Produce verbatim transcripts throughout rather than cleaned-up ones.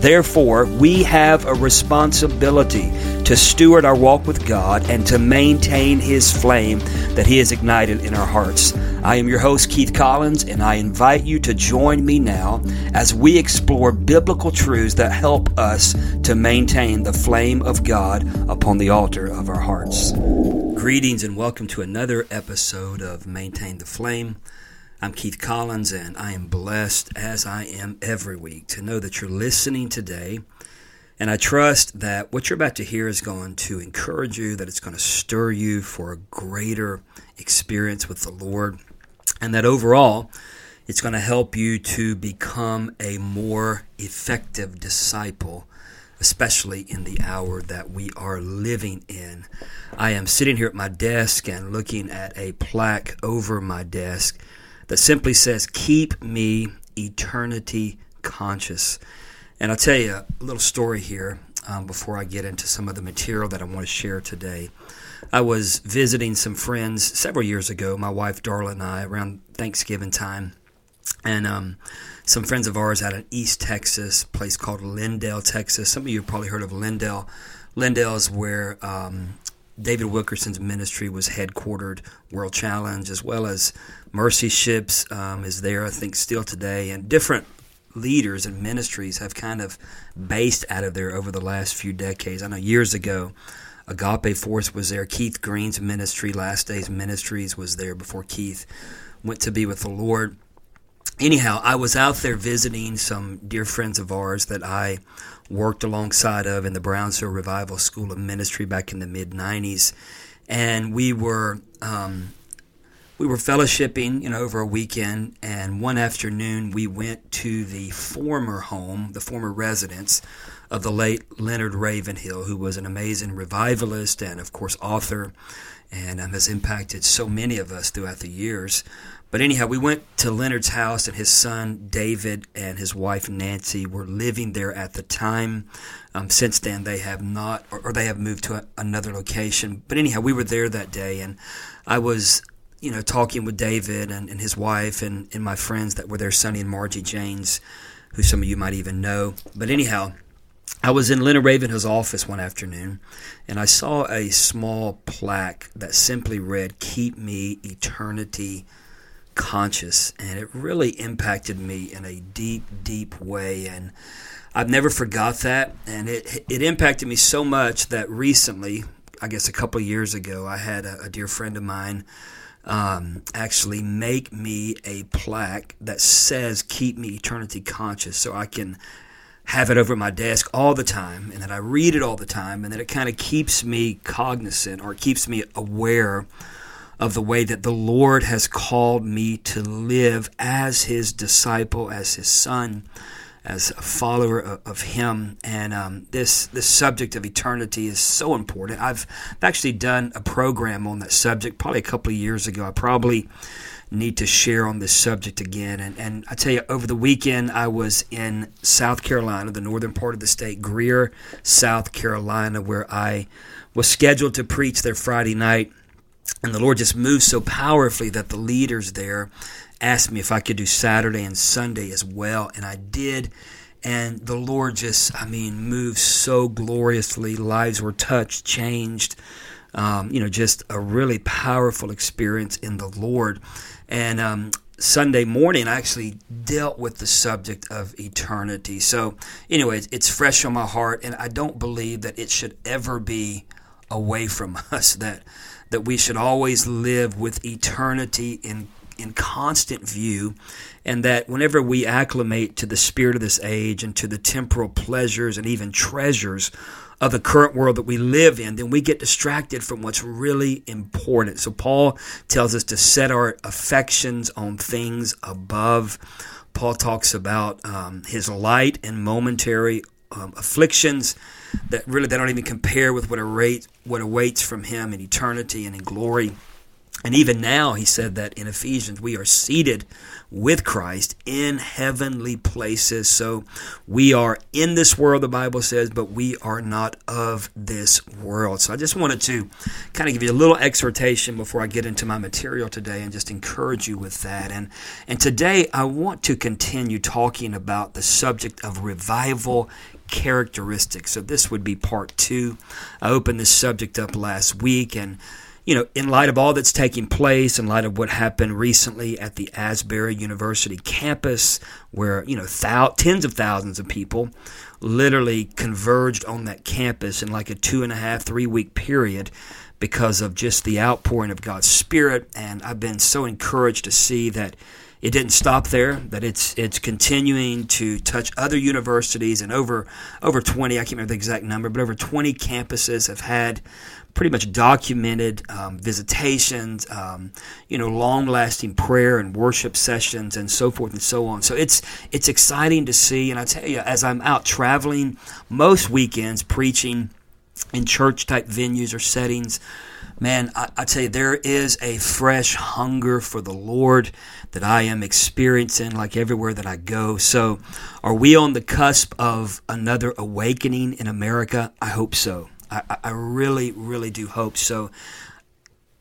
Therefore, we have a responsibility to steward our walk with God and to maintain His flame that He has ignited in our hearts. I am your host, Keith Collins, and I invite you to join me now as we explore biblical truths that help us to maintain the flame of God upon the altar of our hearts. Greetings and welcome to another episode of Maintain the Flame. I'm Keith Collins, and I am blessed, as I am every week, to know that you're listening today. And I trust that what you're about to hear is going to encourage you, that it's going to stir you for a greater experience with the Lord, and that overall, it's going to help you to become a more effective disciple, especially in the hour that we are living in. I am sitting here at my desk and looking at a plaque over my desk that simply says, "Keep me eternity conscious." And I'll tell you a little story here um, before I get into some of the material that I want to share today. I was visiting some friends several years ago, my wife Darla and I, around Thanksgiving time. And um, some friends of ours out in East Texas, a place called Lindale, Texas. Some of you have probably heard of Lindale. Lindale is where um, David Wilkerson's ministry was headquartered, World Challenge, as well as Mercy Ships um, is there, I think, still today. And different leaders and ministries have kind of based out of there over the last few decades. I know years ago, Agape Force was there. Keith Green's ministry, Last Days Ministries, was there before Keith went to be with the Lord. Anyhow, I was out there visiting some dear friends of ours that I worked alongside of in the Brownsville Revival School of Ministry back in the mid nineties, and we were um, we were fellowshipping, you know, over a weekend. And one afternoon, we went to the former home, the former residence of the late Leonard Ravenhill, who was an amazing revivalist and, of course, author, and um, has impacted so many of us throughout the years. But anyhow, we went to Leonard's house, and his son David and his wife Nancy were living there at the time. Um, since then, they have not, or, or they have moved to a, another location. But anyhow, we were there that day, and I was, you know, talking with David and, and his wife and, and my friends that were there, Sonny and Margie James, who some of you might even know. But anyhow, I was in Leonard Ravenhill's office one afternoon, and I saw a small plaque that simply read, "Keep me eternity conscious," and it really impacted me in a deep, deep way, and I've never forgot that. And it it impacted me so much that recently, I guess a couple of years ago, I had a, a dear friend of mine um, actually make me a plaque that says "Keep me eternity conscious," so I can have it over my desk all the time, and that I read it all the time, and that it kind of keeps me cognizant, or keeps me aware of the way that the Lord has called me to live as His disciple, as His son, as a follower of Him. And um, this this subject of eternity is so important. I've actually done a program on that subject probably a couple of years ago. I probably need to share on this subject again. And, and I tell you, over the weekend, I was in South Carolina, the northern part of the state, Greer, South Carolina, where I was scheduled to preach there Friday night. And the Lord just moved so powerfully that the leaders there asked me if I could do Saturday and Sunday as well. And I did. And the Lord just, I mean, moved so gloriously. Lives were touched, changed. Um, you know, just a really powerful experience in the Lord. And um, Sunday morning, I actually dealt with the subject of eternity. So anyways, it's fresh on my heart. And I don't believe that it should ever be away from us, that that we should always live with eternity in in constant view, and that whenever we acclimate to the spirit of this age and to the temporal pleasures and even treasures of the current world that we live in, then we get distracted from what's really important. So Paul tells us to set our affections on things above. Paul talks about um, his light and momentary um, afflictions that really they don't even compare with what, await, what awaits from him in eternity and in glory. And even now, he said that in Ephesians, we are seated with Christ in heavenly places. So we are in this world, the Bible says, but we are not of this world. So I just wanted to kind of give you a little exhortation before I get into my material today and just encourage you with that. And, and today, I want to continue talking about the subject of revival characteristics. So this would be part two. I opened this subject up last week, and you know, in light of all that's taking place, in light of what happened recently at the Asbury University campus, where, you know, thou- tens of thousands of people literally converged on that campus in like a two and a half, three week period because of just the outpouring of God's Spirit. And I've been so encouraged to see that it didn't stop there, that it's it's continuing to touch other universities, and over over twenty, I can't remember the exact number, but over twenty campuses have had pretty much documented um, visitations, um, you know, long-lasting prayer and worship sessions, and so forth and so on. So it's it's exciting to see, and I tell you, as I'm out traveling most weekends preaching in church-type venues or settings, man, I, I tell you, there is a fresh hunger for the Lord that I am experiencing like everywhere that I go. So are we on the cusp of another awakening in America? I hope so. I, I really, really do hope so.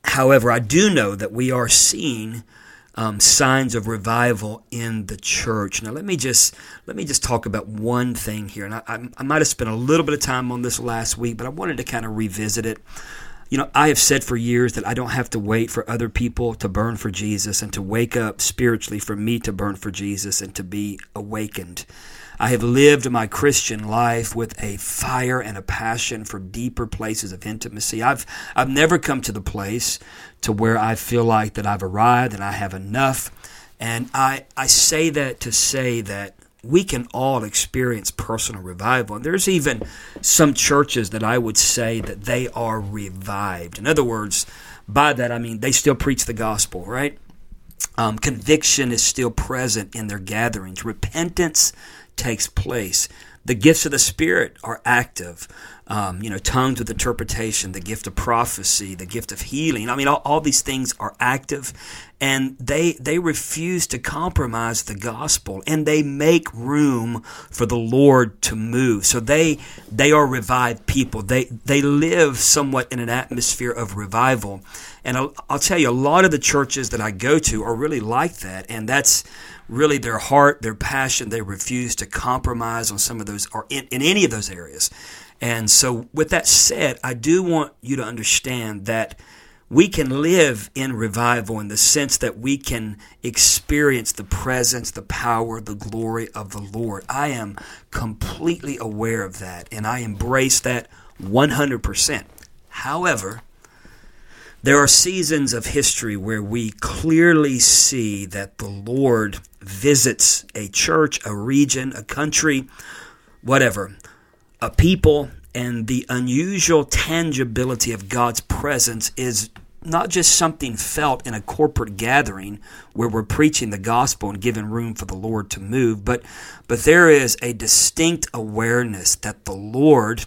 However, I do know that we are seeing um, signs of revival in the church. Now, let me just let me just talk about one thing here, and I, I, I might have spent a little bit of time on this last week, but I wanted to kind of revisit it. You know, I have said for years that I don't have to wait for other people to burn for Jesus and to wake up spiritually for me to burn for Jesus and to be awakened. I have lived my Christian life with a fire and a passion for deeper places of intimacy. I've I've never come to the place to where I feel like that I've arrived and I have enough. And I, I say that to say that we can all experience personal revival. And there's even some churches that I would say that they are revived. In other words, by that I mean they still preach the gospel, right? Um, conviction is still present in their gatherings. Repentance takes place. The gifts of the Spirit are active. Um, you know, tongues with interpretation, the gift of prophecy, the gift of healing. I mean, all, all these things are active, and they they refuse to compromise the gospel, and they make room for the Lord to move. So they they are revived people. They they live somewhat in an atmosphere of revival, and I'll, I'll tell you, a lot of the churches that I go to are really like that, and that's really their heart, their passion. They refuse to compromise on some of those, or in, in any of those areas. And so with that said, I do want you to understand that we can live in revival in the sense that we can experience the presence, the power, the glory of the Lord. I am completely aware of that, and I embrace that one hundred percent. However, there are seasons of history where we clearly see that the Lord visits a church, a region, a country, whatever, a people, and the unusual tangibility of God's presence is not just something felt in a corporate gathering where we're preaching the gospel and giving room for the Lord to move, but but there is a distinct awareness that the Lord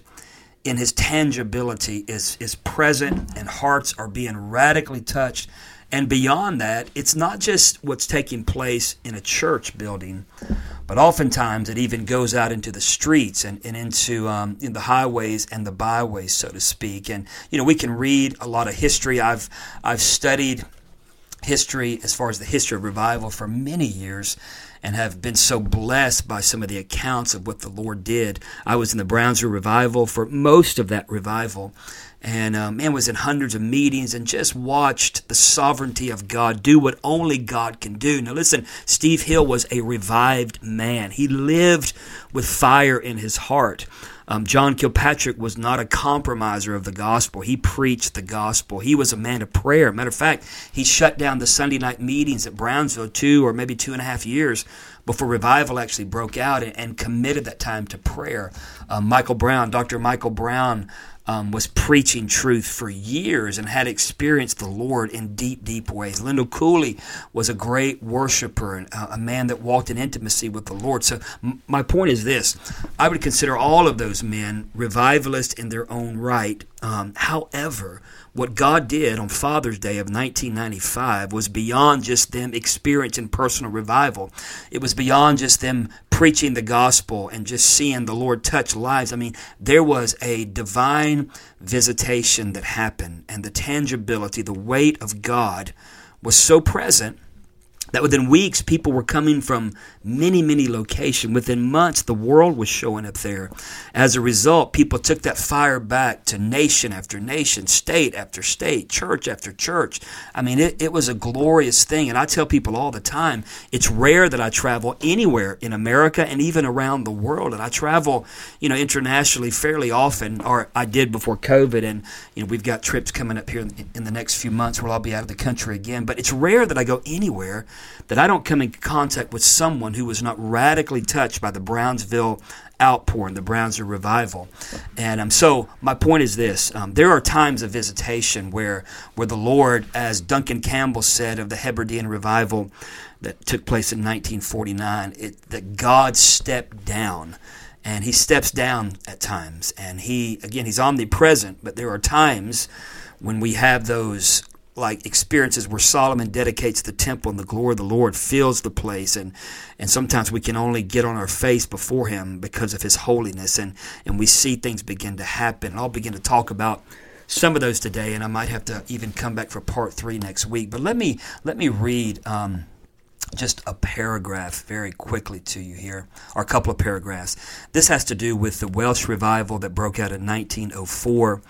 in his tangibility is, is present, and hearts are being radically touched. And beyond that, it's not just what's taking place in a church building, but oftentimes it even goes out into the streets and, and into um, in the highways and the byways, so to speak. And, you know, we can read a lot of history. I've I've studied history as far as the history of revival for many years, and have been so blessed by some of the accounts of what the Lord did. I was in the Brownsville Revival for most of that revival, and um, man, was in hundreds of meetings and just watched the sovereignty of God do what only God can do. Now listen, Steve Hill was a revived man. He lived with fire in his heart. Um, John Kilpatrick was not a compromiser of the gospel. He preached the gospel. He was a man of prayer. Matter of fact, he shut down the Sunday night meetings at Brownsville two or maybe two and a half years before revival actually broke out, and, and committed that time to prayer. Uh, Michael Brown, Doctor Michael Brown, Um, was preaching truth for years and had experienced the Lord in deep, deep ways. Lindell Cooley was a great worshiper and uh, a man that walked in intimacy with the Lord. So m- my point is this. I would consider all of those men revivalists in their own right. Um, however, what God did on Father's Day of nineteen ninety-five was beyond just them experiencing personal revival. It was beyond just them preaching the gospel and just seeing the Lord touch lives. I mean, there was a divine visitation that happened, and the tangibility, the weight of God was so present that within weeks, people were coming from many, many locations. Within months, the world was showing up there. As a result, people took that fire back to nation after nation, state after state, church after church. I mean, it, it was a glorious thing. And I tell people all the time, it's rare that I travel anywhere in America and even around the world. And I travel, you know, internationally fairly often, or I did before COVID. And, you know, we've got trips coming up here in, in the next few months where I'll be out of the country again. But it's rare that I go anywhere that I don't come in contact with someone who was not radically touched by the Brownsville outpouring, the Brownsville revival. And um, so my point is this. Um, there are times of visitation where where the Lord, as Duncan Campbell said of the Hebridean revival that took place in nineteen forty-nine, it, that God stepped down. And he steps down at times. And he, again, he's omnipresent, but there are times when we have those like experiences where Solomon dedicates the temple and the glory of the Lord fills the place, and and sometimes we can only get on our face before him because of his holiness, and and we see things begin to happen. I'll begin to talk about some of those today, and I might have to even come back for part three next week. But let me let me read um just a paragraph very quickly to you here, or a couple of paragraphs. This has to do with the Welsh revival that broke out in nineteen oh four,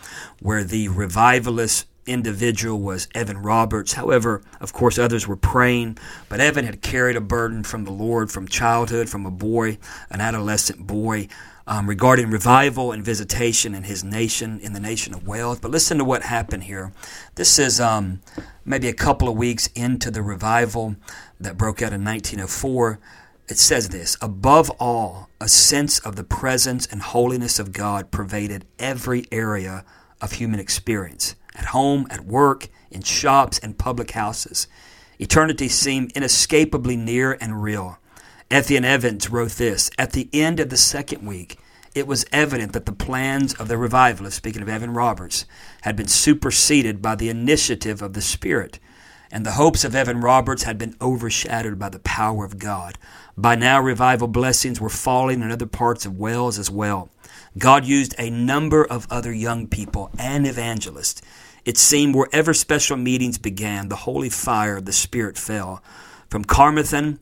where the revivalist individual was Evan Roberts. However, of course, others were praying, but Evan had carried a burden from the Lord from childhood, from a boy, an adolescent boy, um, regarding revival and visitation in his nation, in the nation of Wales. But listen to what happened here. This is um, maybe a couple of weeks into the revival that broke out in nineteen oh four. It says this: above all, a sense of the presence and holiness of God pervaded every area of human experience. At home, at work, in shops, and public houses. Eternity seemed inescapably near and real. Eifion Evans wrote this: at the end of the second week, it was evident that the plans of the revivalist, speaking of Evan Roberts, had been superseded by the initiative of the Spirit, and the hopes of Evan Roberts had been overshadowed by the power of God. By now, revival blessings were falling in other parts of Wales as well. God used a number of other young people and evangelists. It seemed wherever special meetings began, the holy fire of the Spirit fell. From Carmarthen,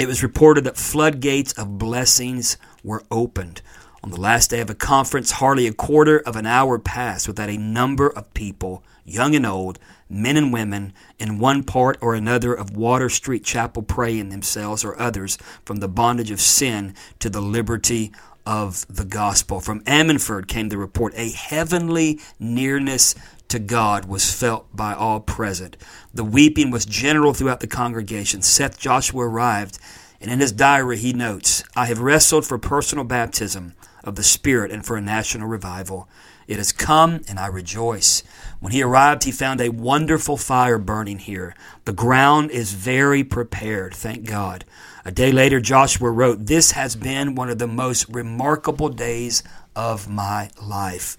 it was reported that floodgates of blessings were opened. On the last day of a conference, hardly a quarter of an hour passed without a number of people, young and old, men and women, in one part or another of Water Street Chapel praying themselves or others from the bondage of sin to the liberty of the gospel. From Ammanford came the report: a heavenly nearness to God was felt by all present. The weeping was general throughout the congregation. Seth Joshua arrived, and in his diary he notes, "I have wrestled for personal baptism of the Spirit and for a national revival. It has come, and I rejoice." When he arrived, he found a wonderful fire burning here. The ground is very prepared, thank God. A day later, Joshua wrote, "This has been one of the most remarkable days of my life."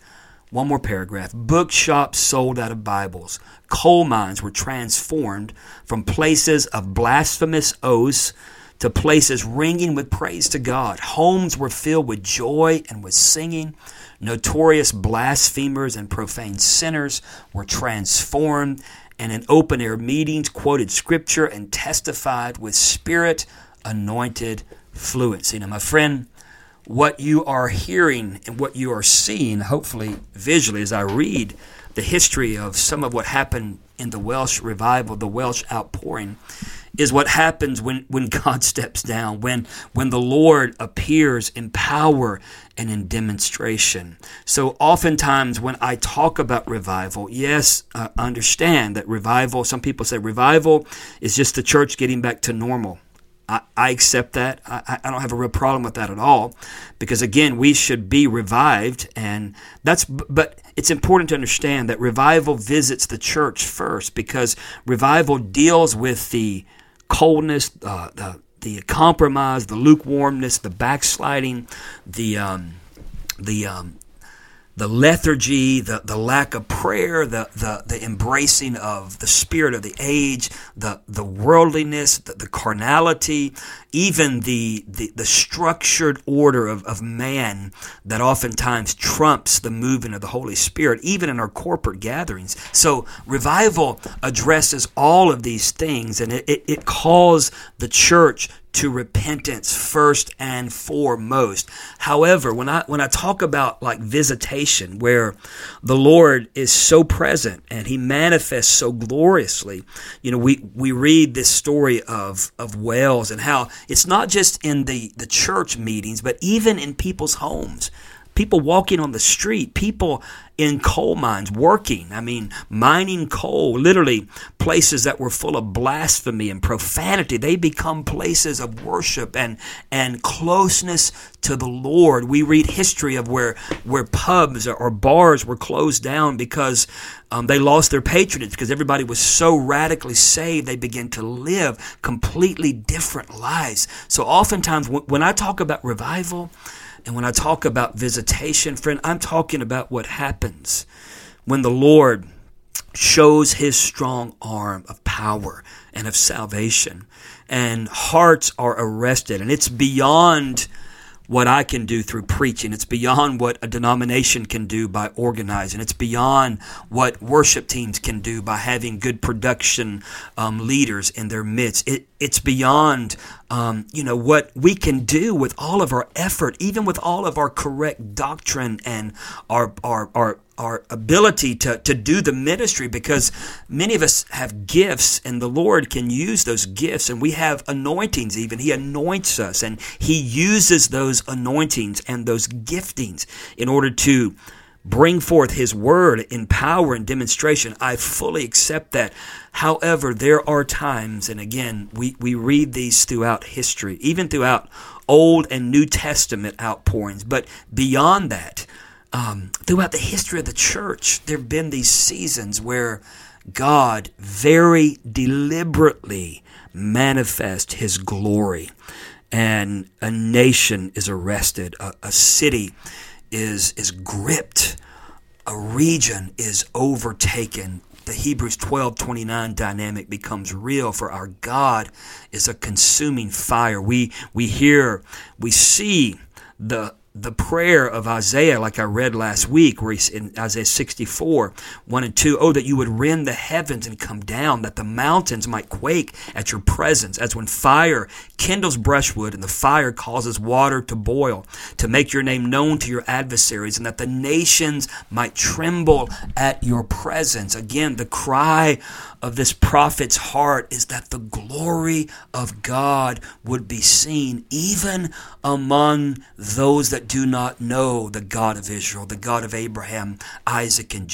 One more paragraph. Bookshops sold out of Bibles. Coal mines were transformed from places of blasphemous oaths to places ringing with praise to God. Homes were filled with joy and with singing. Notorious blasphemers and profane sinners were transformed, and in open-air meetings quoted Scripture and testified with Spirit-anointed fluency. Now, my friend, what you are hearing and what you are seeing, hopefully visually, as I read the history of some of what happened in the Welsh revival, the Welsh outpouring, is what happens when, when God steps down, when, when the Lord appears in power and in demonstration. So oftentimes when I talk about revival, yes, uh, understand that revival, some people say revival is just the church getting back to normal. I, I accept that. I, I don't have a real problem with that at all, because again, we should be revived, and that's, but it's important to understand that revival visits the church first, because revival deals with the coldness, uh, the the compromise, the lukewarmness, the backsliding, the um, the um, the lethargy, the, the lack of prayer, the, the, the embracing of the spirit of the age, the, the worldliness, the, the carnality, even the, the, the structured order of, of man that oftentimes trumps the movement of the Holy Spirit, even in our corporate gatherings. So revival addresses all of these things, and it, it, it calls the church to repentance first and foremost. However, when I when I talk about like visitation, where the Lord is so present and He manifests so gloriously, you know, we we read this story of of Wells and how it's not just in the the church meetings, but even in people's homes. People walking on the street, people in coal mines working, I mean, mining coal, literally places that were full of blasphemy and profanity. They become places of worship and and closeness to the Lord. We read history of where where pubs or bars were closed down because um, they lost their patronage, because everybody was so radically saved, they began to live completely different lives. So oftentimes when I talk about revival, and when I talk about visitation, friend, I'm talking about what happens when the Lord shows His strong arm of power and of salvation, and hearts are arrested. And it's beyond what I can do through preaching. It's beyond what a denomination can do by organizing. It's beyond what worship teams can do by having good production um, leaders in their midst. It, it's beyond um, you know, what we can do with all of our effort, even with all of our correct doctrine and our our our our ability to, to do the ministry, because many of us have gifts and the Lord can use those gifts, and we have anointings even. He anoints us and He uses those anointings and those giftings in order to bring forth His word in power and demonstration. I fully accept that. However, there are times, and again, we, we read these throughout history, even throughout Old and New Testament outpourings, but beyond that, Um, throughout the history of the church, there have been these seasons where God very deliberately manifests His glory, and a nation is arrested, a, a city is is gripped, a region is overtaken. The Hebrews twelve twenty-nine dynamic becomes real, for our God is a consuming fire. We we hear, we see the The prayer of Isaiah, like I read last week, where he's in Isaiah sixty-four, one and two, "Oh, that you would rend the heavens and come down, that the mountains might quake at your presence, as when fire kindles brushwood and the fire causes water to boil, to make your name known to your adversaries, and that the nations might tremble at your presence." Again, the cry of this prophet's heart is that the glory of God would be seen even among those that do not know the God of Israel, the God of Abraham, Isaac, and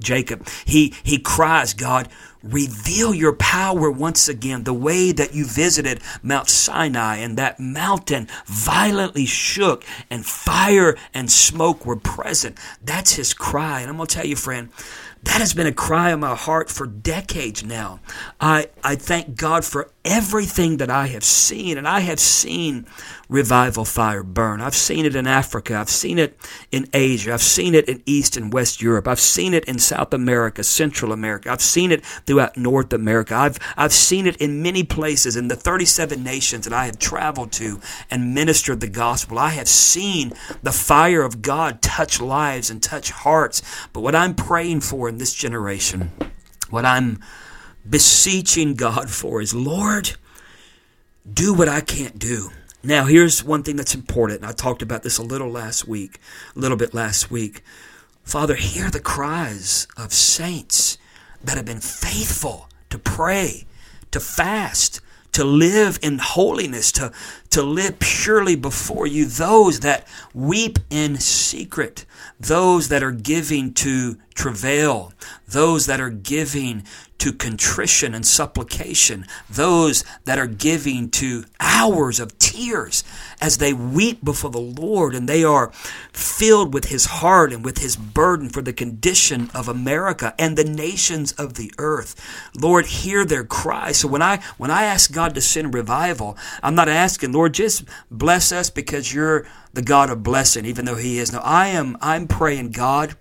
Jacob. He he cries, "God, reveal your power once again, the way that you visited Mount Sinai, and that mountain violently shook, and fire and smoke were present." That's his cry. And I'm going to tell you, friend, that has been a cry in my heart for decades now. I, I thank God for everything that I have seen, and I have seen revival fire burn. I've seen it in Africa. I've seen it in Asia. I've seen it in East and West Europe. I've seen it in South America, Central America. I've seen it throughout North America. I've, I've seen it in many places, in the thirty-seven nations that I have traveled to and ministered the gospel. I have seen the fire of God touch lives and touch hearts. But what I'm praying for in this generation, what I'm beseeching God for, is, "Lord, do what I can't do." Now, here's one thing that's important, and I talked about this a little last week, a little bit last week. Father, hear the cries of saints that have been faithful to pray, to fast, to live in holiness, to, to live purely before you, those that weep in secret, those that are giving to travail, those that are giving to contrition and supplication, those that are giving to hours of tears as they weep before the Lord and they are filled with his heart and with his burden for the condition of America and the nations of the earth. Lord, hear their cry. So when I when I ask God to send revival, I'm not asking, Lord, just bless us because you're the God of blessing, even though he is. No, I am I'm praying, God,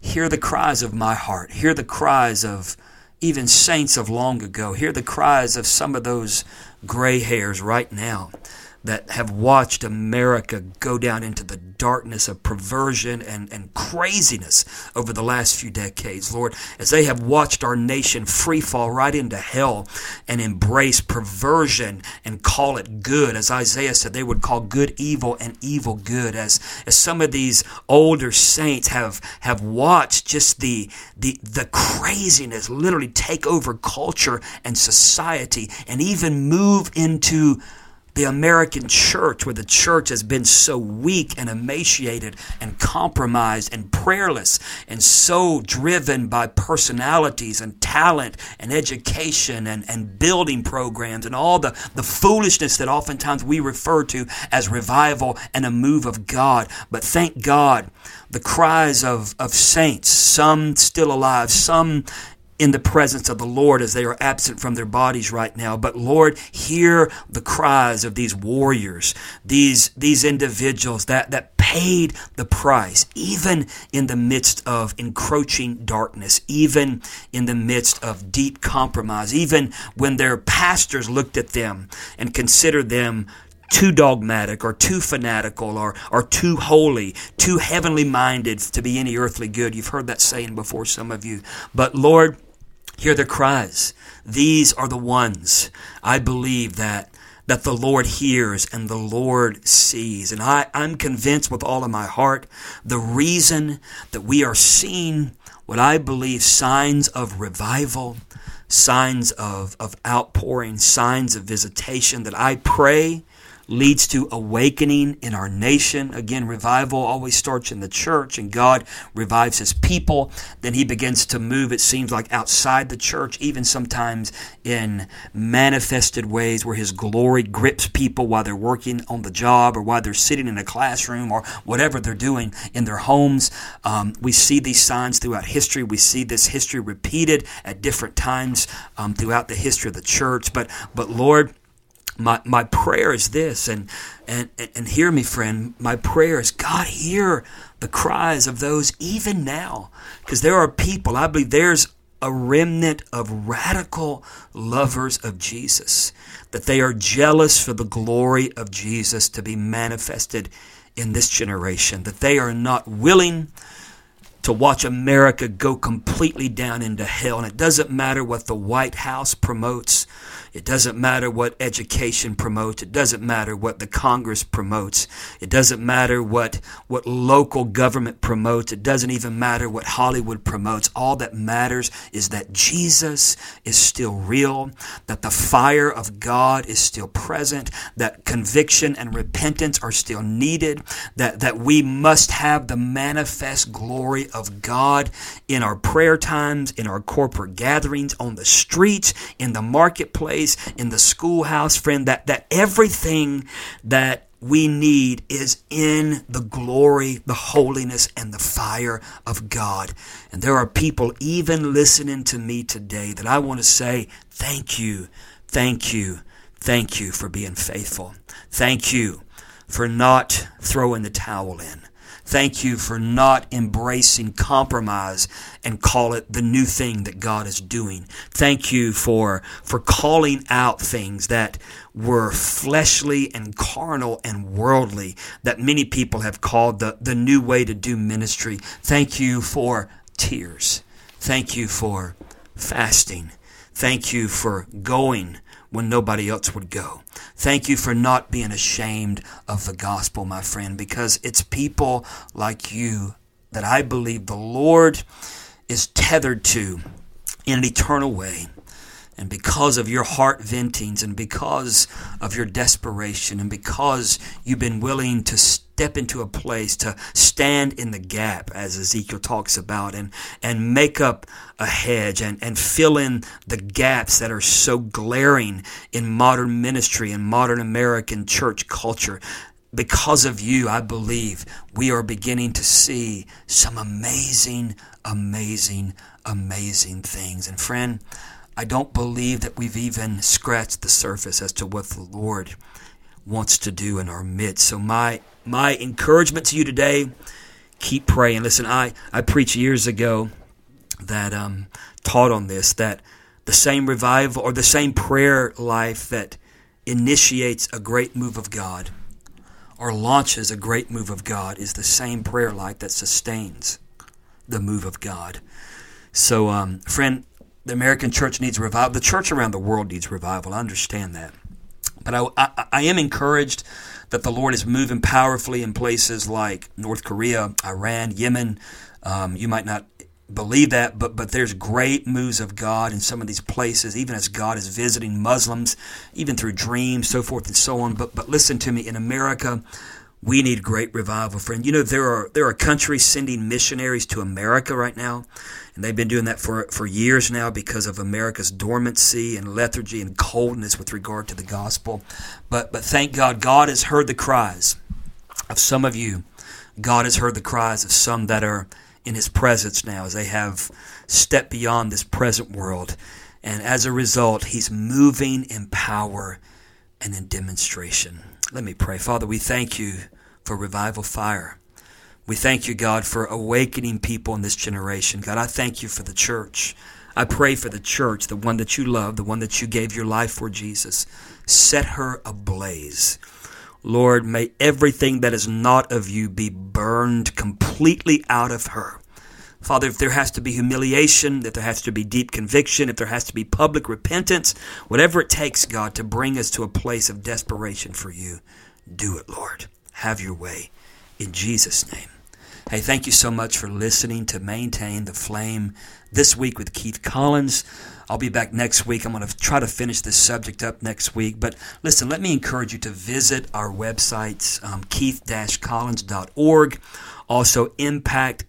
hear the cries of my heart. Hear the cries of even saints of long ago. Hear the cries of some of those gray hairs right now that have watched America go down into the darkness of perversion and, and craziness over the last few decades, Lord, as they have watched our nation free fall right into hell and embrace perversion and call it good. As Isaiah said, they would call good evil and evil good. As as some of these older saints have have watched just the the the craziness literally take over culture and society and even move into the American church, where the church has been so weak and emaciated and compromised and prayerless and so driven by personalities and talent and education and, and building programs and all the, the foolishness that oftentimes we refer to as revival and a move of God. But thank God, the cries of, of saints, some still alive, some in the presence of the Lord as they are absent from their bodies right now. But Lord, hear the cries of these warriors, these these individuals that, that paid the price, even in the midst of encroaching darkness, even in the midst of deep compromise, even when their pastors looked at them and considered them too dogmatic or too fanatical or, or too holy, too heavenly minded to be any earthly good. You've heard that saying before, some of you. But Lord, hear their cries. These are the ones I believe that that the Lord hears and the Lord sees. And I, I'm convinced with all of my heart, the reason that we are seeing what I believe signs of revival, signs of, of outpouring, signs of visitation that I pray leads to awakening in our nation. Again, revival always starts in the church, and God revives his people. Then he begins to move, it seems like, outside the church, even sometimes in manifested ways where his glory grips people while they're working on the job or while they're sitting in a classroom or whatever they're doing in their homes. Um, we see these signs throughout history. We see this history repeated at different times um, throughout the history of the church. But, but Lord, My my prayer is this, and, and and hear me, friend, my prayer is, God, hear the cries of those even now, because there are people, I believe there's a remnant of radical lovers of Jesus, that they are jealous for the glory of Jesus to be manifested in this generation, that they are not willing to watch America go completely down into hell. And it doesn't matter what the White House promotes. It doesn't matter what education promotes. It doesn't matter what the Congress promotes. It doesn't matter what, what local government promotes. It doesn't even matter what Hollywood promotes. All that matters is that Jesus is still real, that the fire of God is still present, that conviction and repentance are still needed, that, that we must have the manifest glory of of God in our prayer times, in our corporate gatherings, on the streets, in the marketplace, in the schoolhouse, friend, that, that everything that we need is in the glory, the holiness, and the fire of God. And there are people even listening to me today that I want to say, thank you, thank you, thank you for being faithful. Thank you for not throwing the towel in. Thank you for not embracing compromise and call it the new thing that God is doing. Thank you for, for calling out things that were fleshly and carnal and worldly that many people have called the, the new way to do ministry. Thank you for tears. Thank you for fasting. Thank you for going when nobody else would go. Thank you for not being ashamed of the gospel, my friend, because it's people like you that I believe the Lord is tethered to in an eternal way. And because of your heart ventings and because of your desperation and because you've been willing to step into a place to stand in the gap, as Ezekiel talks about, and, and make up a hedge and, and fill in the gaps that are so glaring in modern ministry and modern American church culture. Because of you, I believe we are beginning to see some amazing, amazing, amazing things. And friend, I don't believe that we've even scratched the surface as to what the Lord wants to do in our midst. So my my encouragement to you today, keep praying. Listen, I, I preached years ago that um, taught on this, that the same revival or the same prayer life that initiates a great move of God or launches a great move of God is the same prayer life that sustains the move of God. So, um, friend, the American church needs revival. The church around the world needs revival. I understand that. But I, I, I am encouraged that the Lord is moving powerfully in places like North Korea, Iran, Yemen. Um, you might not believe that, but but there's great moves of God in some of these places, even as God is visiting Muslims, even through dreams, so forth and so on. But but listen to me, in America, we need great revival, friend. You know, there are there are countries sending missionaries to America right now, and they've been doing that for, for years now because of America's dormancy and lethargy and coldness with regard to the gospel. But but thank God, God has heard the cries of some of you. God has heard the cries of some that are in His presence now as they have stepped beyond this present world. And as a result, He's moving in power and in demonstration. Let me pray. Father, we thank you for revival fire. We thank you, God, for awakening people in this generation. God, I thank you for the church. I pray for the church, the one that you love, the one that you gave your life for, Jesus. Set her ablaze. Lord, may everything that is not of you be burned completely out of her. Father, if there has to be humiliation, if there has to be deep conviction, if there has to be public repentance, whatever it takes, God, to bring us to a place of desperation for you, do it, Lord. Have your way in Jesus' name. Hey, thank you so much for listening to Maintain the Flame this week with Keith Collins. I'll be back next week. I'm going to try to finish this subject up next week. But listen, let me encourage you to visit our websites, um, keith dash collins dot org, also impact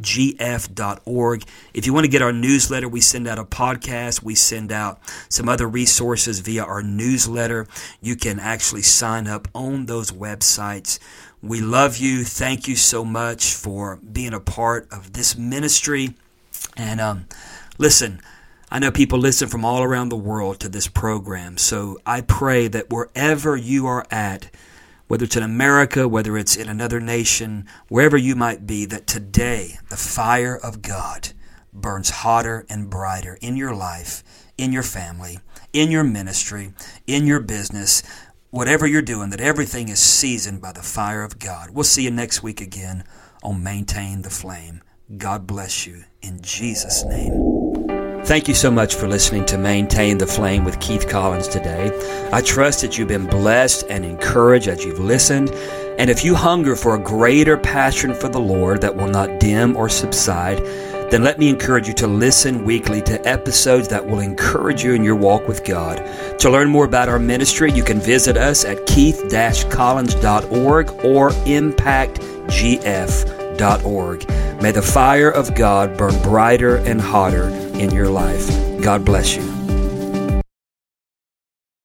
g f dot org. If you want to get our newsletter, we send out a podcast. We send out some other resources via our newsletter. You can actually sign up on those websites. We love you. Thank you so much for being a part of this ministry. And um, listen, I know people listen from all around the world to this program. So I pray that wherever you are at, whether it's in America, whether it's in another nation, wherever you might be, that today the fire of God burns hotter and brighter in your life, in your family, in your ministry, in your business, whatever you're doing, that everything is seasoned by the fire of God. We'll see you next week again on Maintain the Flame. God bless you in Jesus' name. Thank you so much for listening to Maintain the Flame with Keith Collins today. I trust that you've been blessed and encouraged as you've listened. And if you hunger for a greater passion for the Lord that will not dim or subside, then let me encourage you to listen weekly to episodes that will encourage you in your walk with God. To learn more about our ministry, you can visit us at keith dash collins dot org or impact g f dot org. May the fire of God burn brighter and hotter in your life. God bless you.